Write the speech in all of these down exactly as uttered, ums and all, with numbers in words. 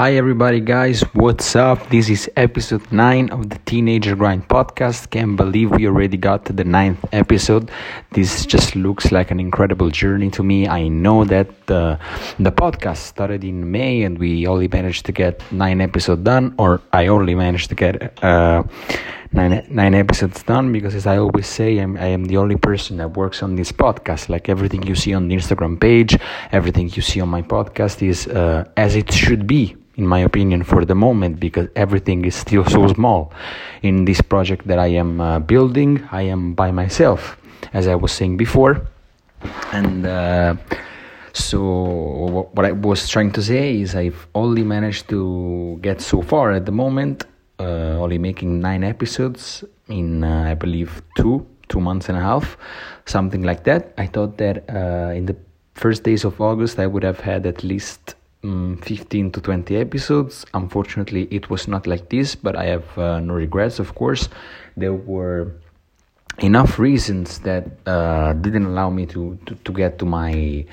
Hi everybody guys, what's up? This is episode nine of the Teenager Grind podcast. Can't believe we already got to the ninth episode. This just looks like an incredible journey to me. I know that uh, the podcast started in May and we only managed to get nine episodes done, or I only managed to get uh, nine nine episodes done because, as I always say, I'm, I am the only person that works on this podcast. Like, everything you see on the Instagram page, everything you see on my podcast is uh, as it should be, in my opinion, for the moment, because everything is still so small in this project that I am uh, building. I am by myself, as I was saying before. And uh, so what I was trying to say is I've only managed to get so far at the moment, uh, only making nine episodes in, uh, I believe, two, two months and a half, something like that. I thought that uh, in the first days of August, I would have had at least fifteen to twenty episodes. Unfortunately, it was not like this, but I have uh, no regrets, of course. There were enough reasons that uh, didn't allow me to, to, to get to my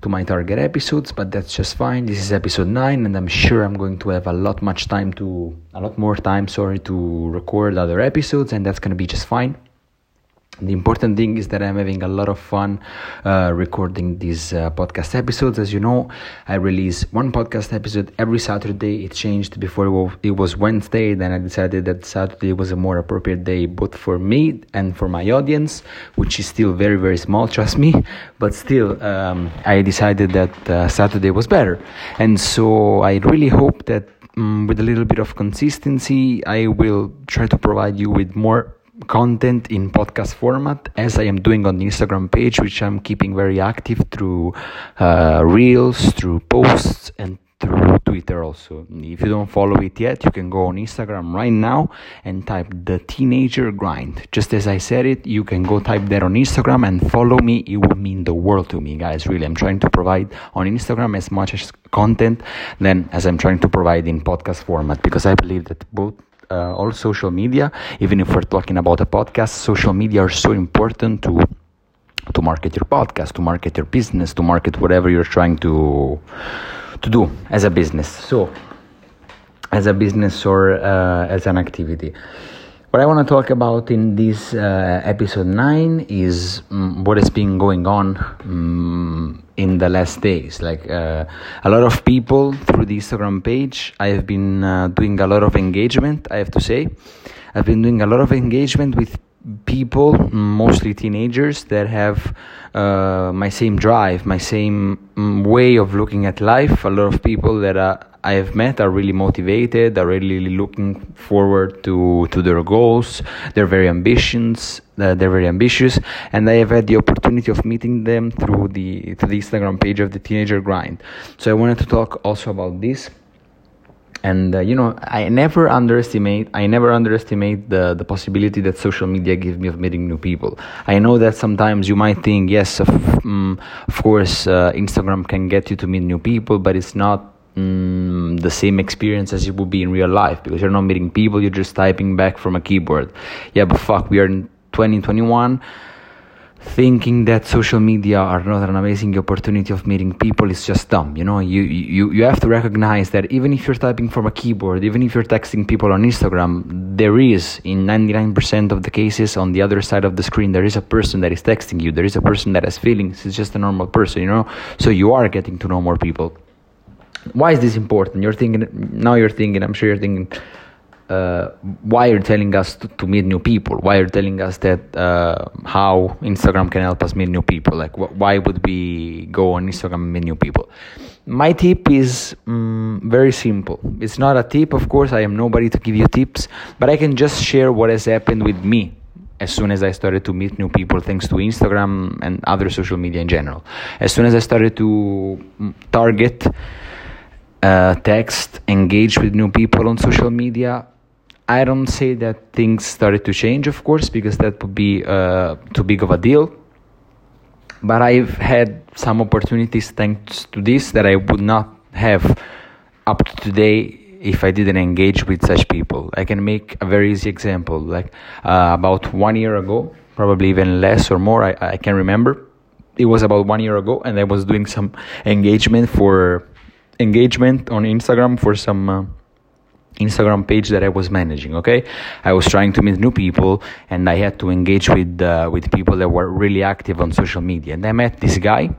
to my target episodes, but that's just fine. This is episode nine, and I'm sure I'm going to have a lot much time to a lot more time, sorry, to record other episodes, and that's going to be just fine. The important thing is that I'm having a lot of fun uh, recording these uh, podcast episodes. As you know, I release one podcast episode every Saturday. It changed. Before it was Wednesday, then I decided that Saturday was a more appropriate day both for me and for my audience, which is still very, very small, trust me. But still, um, I decided that uh, Saturday was better. And so I really hope that um, with a little bit of consistency, I will try to provide you with more content in podcast format, as I am doing on the Instagram page, which I'm keeping very active through uh, reels, through posts, and through Twitter also. If you don't follow it yet, you can go on Instagram right now and type The Teenager Grind. Just as I said it, you can go type that on Instagram and follow me. It would mean the world to me, guys. Really, I'm trying to provide on Instagram as much as content than as I'm trying to provide in podcast format, because I believe that both Uh, all social media, even if we're talking about a podcast, social media are so important to to market your podcast, to market your business, to market whatever you're trying to to do as a business. So, as a business or uh, as an activity. What I want to talk about in this uh, episode nine is um, what has been going on um, in the last days. Like uh, a lot of people through the Instagram page, I have been uh, doing a lot of engagement, I have to say. I've been doing a lot of engagement with people, mostly teenagers, that have uh, my same drive, my same um, way of looking at life. A lot of people that are I have met are really motivated, are really looking forward to, to their goals. They're very ambitious, uh, they're very ambitious, and I have had the opportunity of meeting them through the, through the Instagram page of the Teenager Grind. So I wanted to talk also about this. And, uh, you know, I never underestimate, I never underestimate the, the possibility that social media gives me of meeting new people. I know that sometimes you might think, yes, of, um, of course, uh, Instagram can get you to meet new people, but it's not Mm, the same experience as it would be in real life, because you're not meeting people, you're just typing back from a keyboard. Yeah, but fuck, we are in twenty twenty-one, thinking that social media are not an amazing opportunity of meeting people is just dumb. You know, you, you, you have to recognize that even if you're typing from a keyboard, even if you're texting people on Instagram, there is, in ninety-nine percent of the cases, on the other side of the screen, there is a person that is texting you, there is a person that has feelings, it's just a normal person, you know? So you are getting to know more people. Why is this important? You're thinking, now you're thinking, I'm sure you're thinking, uh, why you're telling us to, to meet new people? Why you're telling us that uh, how Instagram can help us meet new people? Like, wh- why would we go on Instagram and meet new people? My tip is um, very simple. It's not a tip, of course. I am nobody to give you tips, but I can just share what has happened with me as soon as I started to meet new people thanks to Instagram and other social media in general. As soon as I started to target... Uh, text, engage with new people on social media, I don't say that things started to change, of course, because that would be uh, too big of a deal. But I've had some opportunities thanks to this that I would not have up to today if I didn't engage with such people. I can make a very easy example. Like uh, about one year ago, probably even less or more, I, I can remember. It was about one year ago, and I was doing some engagement for engagement on Instagram for some uh, Instagram page that I was managing. Okay, I was trying to meet new people, and I had to engage with uh, with people that were really active on social media. And I met this guy.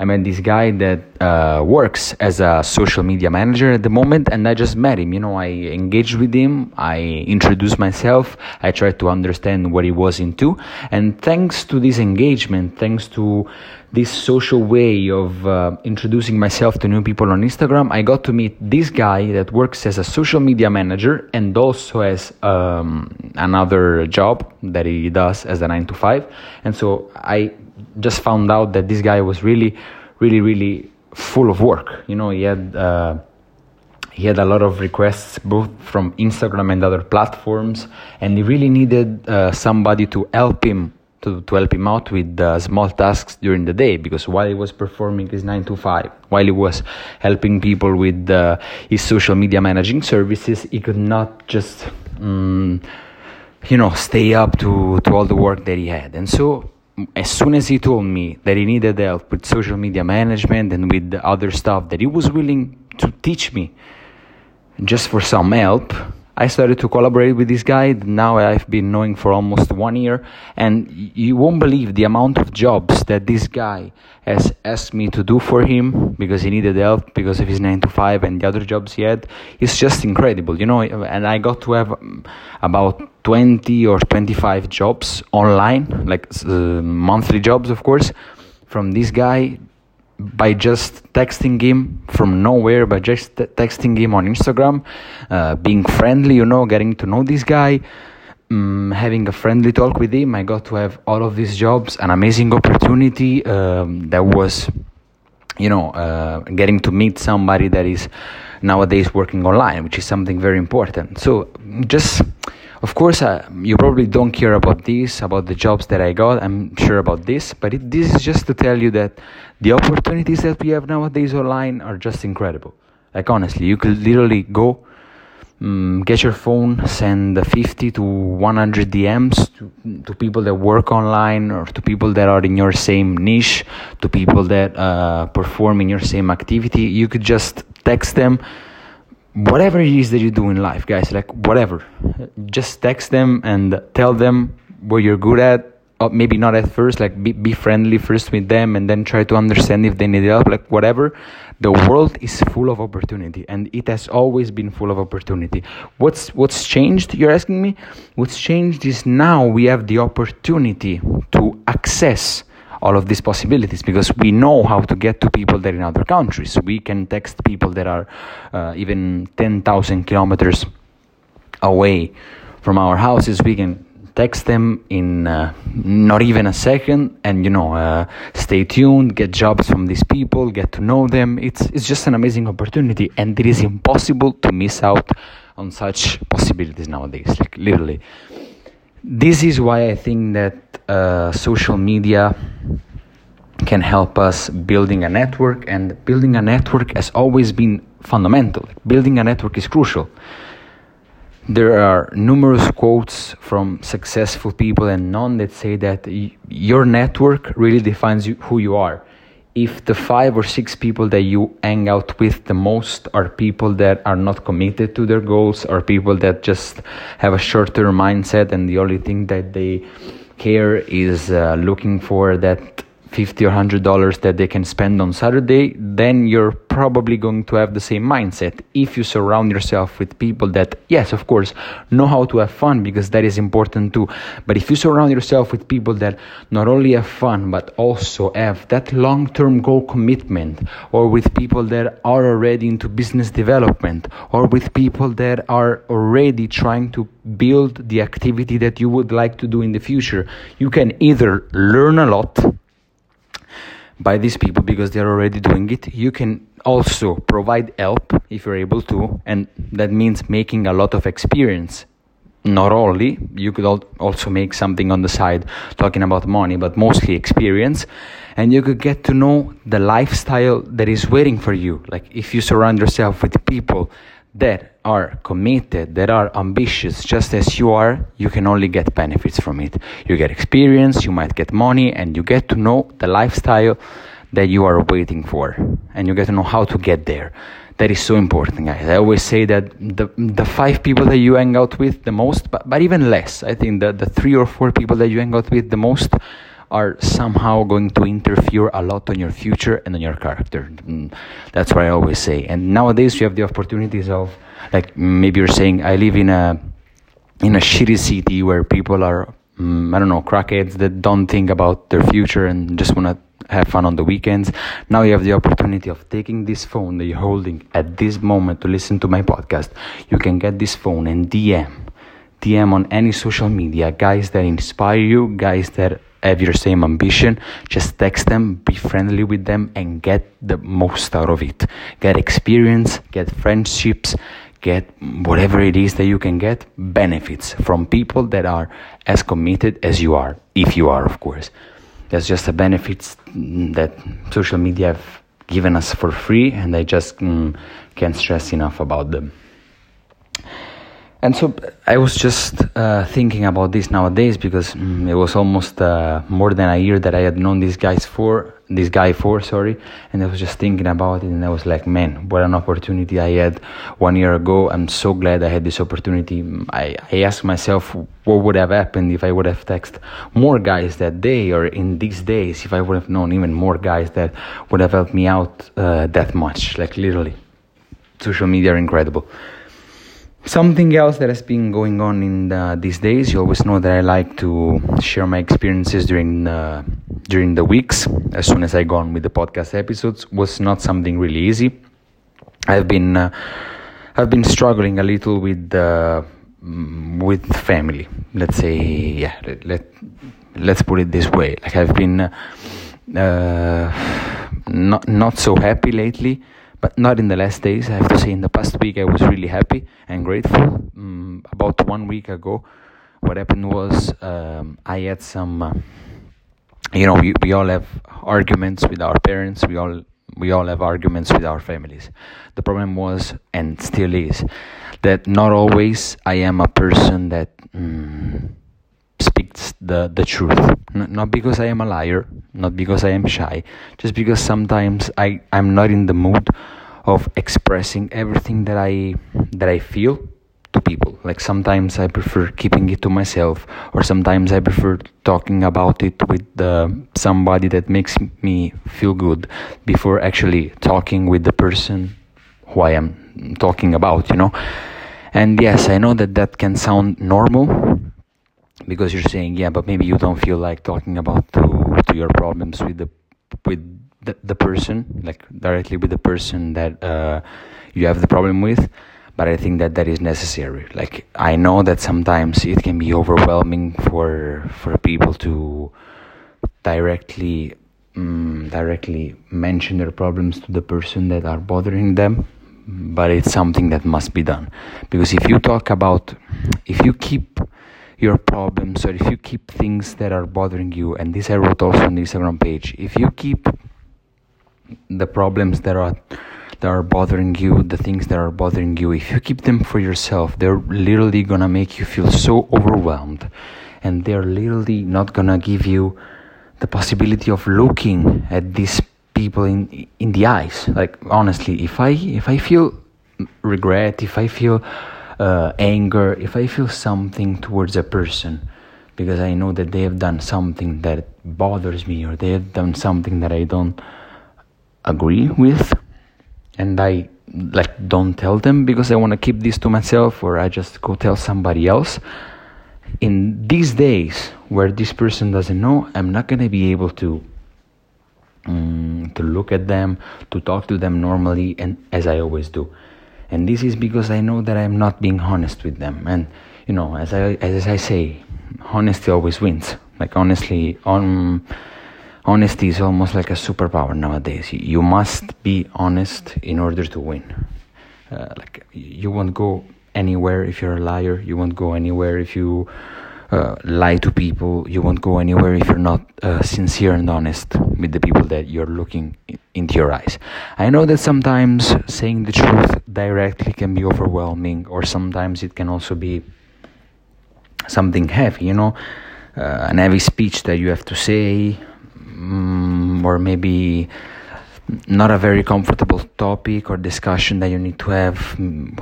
I met this guy that uh, works as a social media manager at the moment, and I just met him. You know, I engaged with him, I introduced myself, I tried to understand what he was into, and thanks to this engagement, thanks to this social way of uh, introducing myself to new people on Instagram, I got to meet this guy that works as a social media manager and also has um, another job that he does as a nine to five, and so I just found out that this guy was really, really, really full of work. You know, he had uh, he had a lot of requests both from Instagram and other platforms, and he really needed uh, somebody to help him to, to help him out with uh, small tasks during the day, because while he was performing his nine to five, while he was helping people with uh, his social media managing services, he could not just um, you know stay up to to all the work that he had. And so as soon as he told me that he needed help with social media management and with the other stuff that he was willing to teach me just for some help, I started to collaborate with this guy. Now I've been knowing for almost one year, and you won't believe the amount of jobs that this guy has asked me to do for him because he needed help because of his nine to five and the other jobs he had. It's just incredible, you know, and I got to have about twenty or twenty-five jobs online, like uh, monthly jobs, of course, from this guy, by just texting him from nowhere, by just t- texting him on Instagram, uh, being friendly, you know, getting to know this guy, um, having a friendly talk with him. I got to have all of these jobs, an amazing opportunity um, that was, you know, uh, getting to meet somebody that is nowadays working online, which is something very important. So just... Of course, uh, you probably don't care about this, about the jobs that I got. I'm sure about this, but it, this is just to tell you that the opportunities that we have nowadays online are just incredible. Like honestly, you could literally go, um, get your phone, send fifty to one hundred D Ms to, to people that work online, or to people that are in your same niche, to people that uh, perform in your same activity. You could just text them. Whatever it is that you do in life, guys, like whatever, just text them and tell them what you're good at, or maybe not at first, like be, be friendly first with them and then try to understand if they need help, like whatever. The world is full of opportunity, and it has always been full of opportunity. What's what's changed, you're asking me? What's changed is now we have the opportunity to access all of these possibilities, because we know how to get to people that are in other countries. We can text people that are uh, even ten thousand kilometers away from our houses. We can text them in uh, not even a second, and you know, uh, stay tuned, get jobs from these people, get to know them. It's it's just an amazing opportunity, and it is impossible to miss out on such possibilities nowadays. Like literally, this is why I think that Uh, social media can help us building a network, and building a network has always been fundamental. Building a network is crucial. There are numerous quotes from successful people and none that say that y- your network really defines you, who you are. If the five or six people that you hang out with the most are people that are not committed to their goals, or people that just have a short-term mindset, and the only thing that they care is uh, looking for that fifty or one hundred dollars that they can spend on Saturday, then you're probably going to have the same mindset. If you surround yourself with people that, yes, of course, know how to have fun, because that is important too, but if you surround yourself with people that not only have fun but also have that long-term goal commitment, or with people that are already into business development, or with people that are already trying to build the activity that you would like to do in the future, you can either learn a lot by these people because they're already doing it. You can also provide help if you're able to, and that means making a lot of experience. Not only, you could also make something on the side talking about money, but mostly experience. And you could get to know the lifestyle that is waiting for you. Like if you surround yourself with people that are committed, that are ambitious, just as you are, you can only get benefits from it. You get experience, you might get money, and you get to know the lifestyle that you are waiting for, and you get to know how to get there. That is so important, guys. I always say that the the five people that you hang out with the most, but, but even less, I think that the three or four people that you hang out with the most are somehow going to interfere a lot on your future and on your character. That's what I always say. And nowadays you have the opportunities of, like, maybe you're saying, I live in a in a shitty city where people are, um, I don't know, crackheads that don't think about their future and just want to have fun on the weekends. Now you have the opportunity of taking this phone that you're holding at this moment to listen to my podcast. You can get this phone and D M. D M on any social media, guys that inspire you, guys that have your same ambition. Just text them, be friendly with them, and get the most out of it. Get experience, get friendships, get whatever it is that you can get benefits from people that are as committed as you are, if you are, of course. That's just the benefits that social media have given us for free, and I just mm, can't stress enough about them. And so I was just uh, thinking about this nowadays, because mm, it was almost uh, more than a year that I had known these guys for, this guy for, sorry. And I was just thinking about it, and I was like, man, what an opportunity I had one year ago. I'm so glad I had this opportunity. I, I asked myself, what would have happened if I would have texted more guys that day, or in these days, if I would have known even more guys that would have helped me out uh, that much. Like, literally, social media are incredible. Something else that has been going on in the, these days, you always know that I like to share my experiences during the, during the weeks, as soon as I go on with the podcast episodes, was not something really easy. I've been uh, I've been struggling a little with uh, with family. Let's say, yeah, let, let let's put it this way. Like, I've been uh, not not so happy lately. But not in the last days, I have to say. In the past week, I was really happy and grateful. Um, about one week ago, what happened was um, I had some, uh, you know, we, we all have arguments with our parents. We all we all have arguments with our families. The problem was, and still is, that not always I am a person that um, speaks the, the truth. Not because I am a liar, not because I am shy, just because sometimes I, I'm not in the mood of expressing everything that I that I feel to people. Like, sometimes I prefer keeping it to myself, or sometimes I prefer talking about it with uh, somebody that makes me feel good before actually talking with the person who I am talking about, you know. And yes, I know that that can sound normal, because you're saying, yeah, but maybe you don't feel like talking about to, to your problems with the with the, the person, like directly with the person that uh, you have the problem with. But I think that that is necessary. Like, I know that sometimes it can be overwhelming for for people to directly um, directly mention their problems to the person that are bothering them. But it's something that must be done, because if you talk about, if you keep your problems, or if you keep things that are bothering you, and this I wrote also on the Instagram page, if you keep the problems that are that are bothering you, the things that are bothering you, if you keep them for yourself, they're literally gonna make you feel so overwhelmed, and they're literally not gonna give you the possibility of looking at these people in in the eyes. Like, honestly, if I if I feel regret, if I feel Uh, anger, if I feel something towards a person because I know that they have done something that bothers me, or they have done something that I don't agree with, and I like don't tell them because I want to keep this to myself, or I just go tell somebody else, in these days where this person doesn't know, I'm not going to be able to um, to look at them, to talk to them normally, and as I always do. And this is because I know that I'm not being honest with them. And, you know, as I as I say, honesty always wins. Like, honestly, on, honesty is almost like a superpower nowadays. You must be honest in order to win. Uh, like, you won't go anywhere if you're a liar. You won't go anywhere if you uh, lie to people. You won't go anywhere if you're not uh, sincere and honest with the people that you're looking at into your eyes. I know that sometimes saying the truth directly can be overwhelming, or sometimes it can also be something heavy, you know, uh, an heavy speech that you have to say, um, or maybe not a very comfortable topic or discussion that you need to have,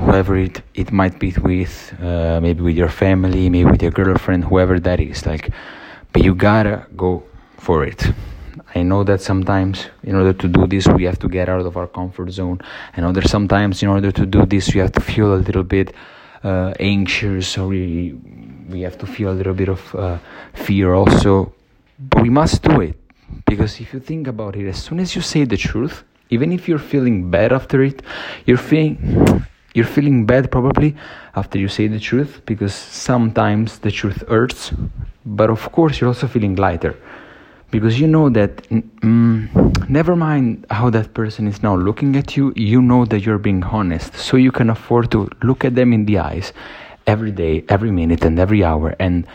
whoever it, it might be with, uh, maybe with your family, maybe with your girlfriend, whoever that is, like, but you gotta go for it. I know that sometimes in order to do this, we have to get out of our comfort zone. I know that sometimes in order to do this, we have to feel a little bit uh, anxious, or we, we have to feel a little bit of uh, fear also, but we must do it. Because if you think about it, as soon as you say the truth, even if you're feeling bad after it, you're feeling you're feeling bad probably after you say the truth, because sometimes the truth hurts, but of course you're also feeling lighter, because you know that mm, never mind how that person is now looking at you, you know that you're being honest, so you can afford to look at them in the eyes every day, every minute, and every hour, and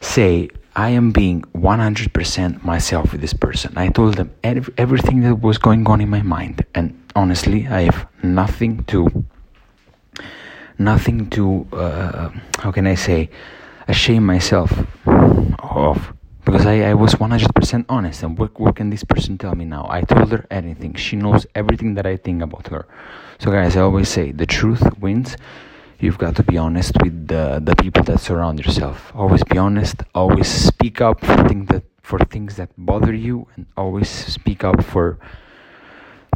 say, I am being one hundred percent myself with this person. I told them every, everything that was going on in my mind. And honestly, I have nothing to, nothing to, uh, how can I say, shame myself of. Because I, I was one hundred percent honest. And what, what can this person tell me now? I told her anything. She knows everything that I think about her. So guys, I always say, the truth wins. You've got to be honest with the, the people that surround yourself. Always be honest. Always speak up for things that for things that bother you, and always speak up for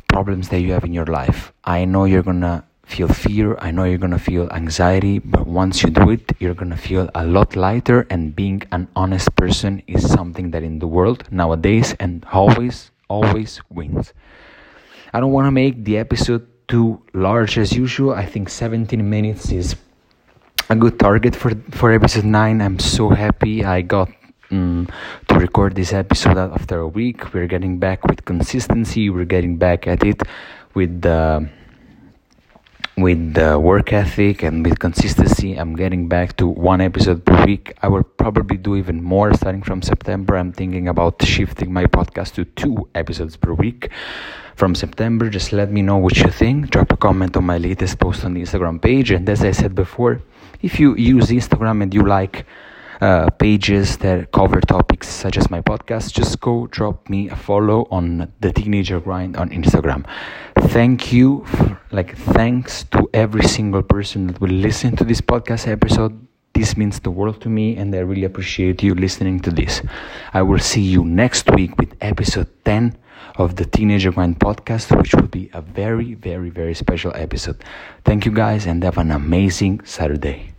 problems that you have in your life. I know you're gonna feel fear. I know you're gonna feel anxiety. But once you do it, you're gonna feel a lot lighter. And being an honest person is something that in the world nowadays and always, always wins. I don't want to make the episode too large as usual. I think seventeen minutes is a good target for for episode nine. I'm so happy I got um, to record this episode after a week. We're getting back with consistency. We're getting back at it with the with the work ethic and with consistency. I'm getting back to one episode per week. I will probably do even more starting from September. I'm thinking about shifting my podcast to two episodes per week from September. Just let me know what you think. Drop a comment on my latest post on the Instagram page. And as I said before, if you use Instagram and you like uh, pages that cover topics such as my podcast, just go drop me a follow on The Teenager Grind on Instagram. Thank you, for, like thanks to every single person that will listen to this podcast episode. This means the world to me, and I really appreciate you listening to this. I will see you next week with episode ten of the Teenager Grind podcast, which will be a very, very, very special episode. Thank you guys, and have an amazing Saturday.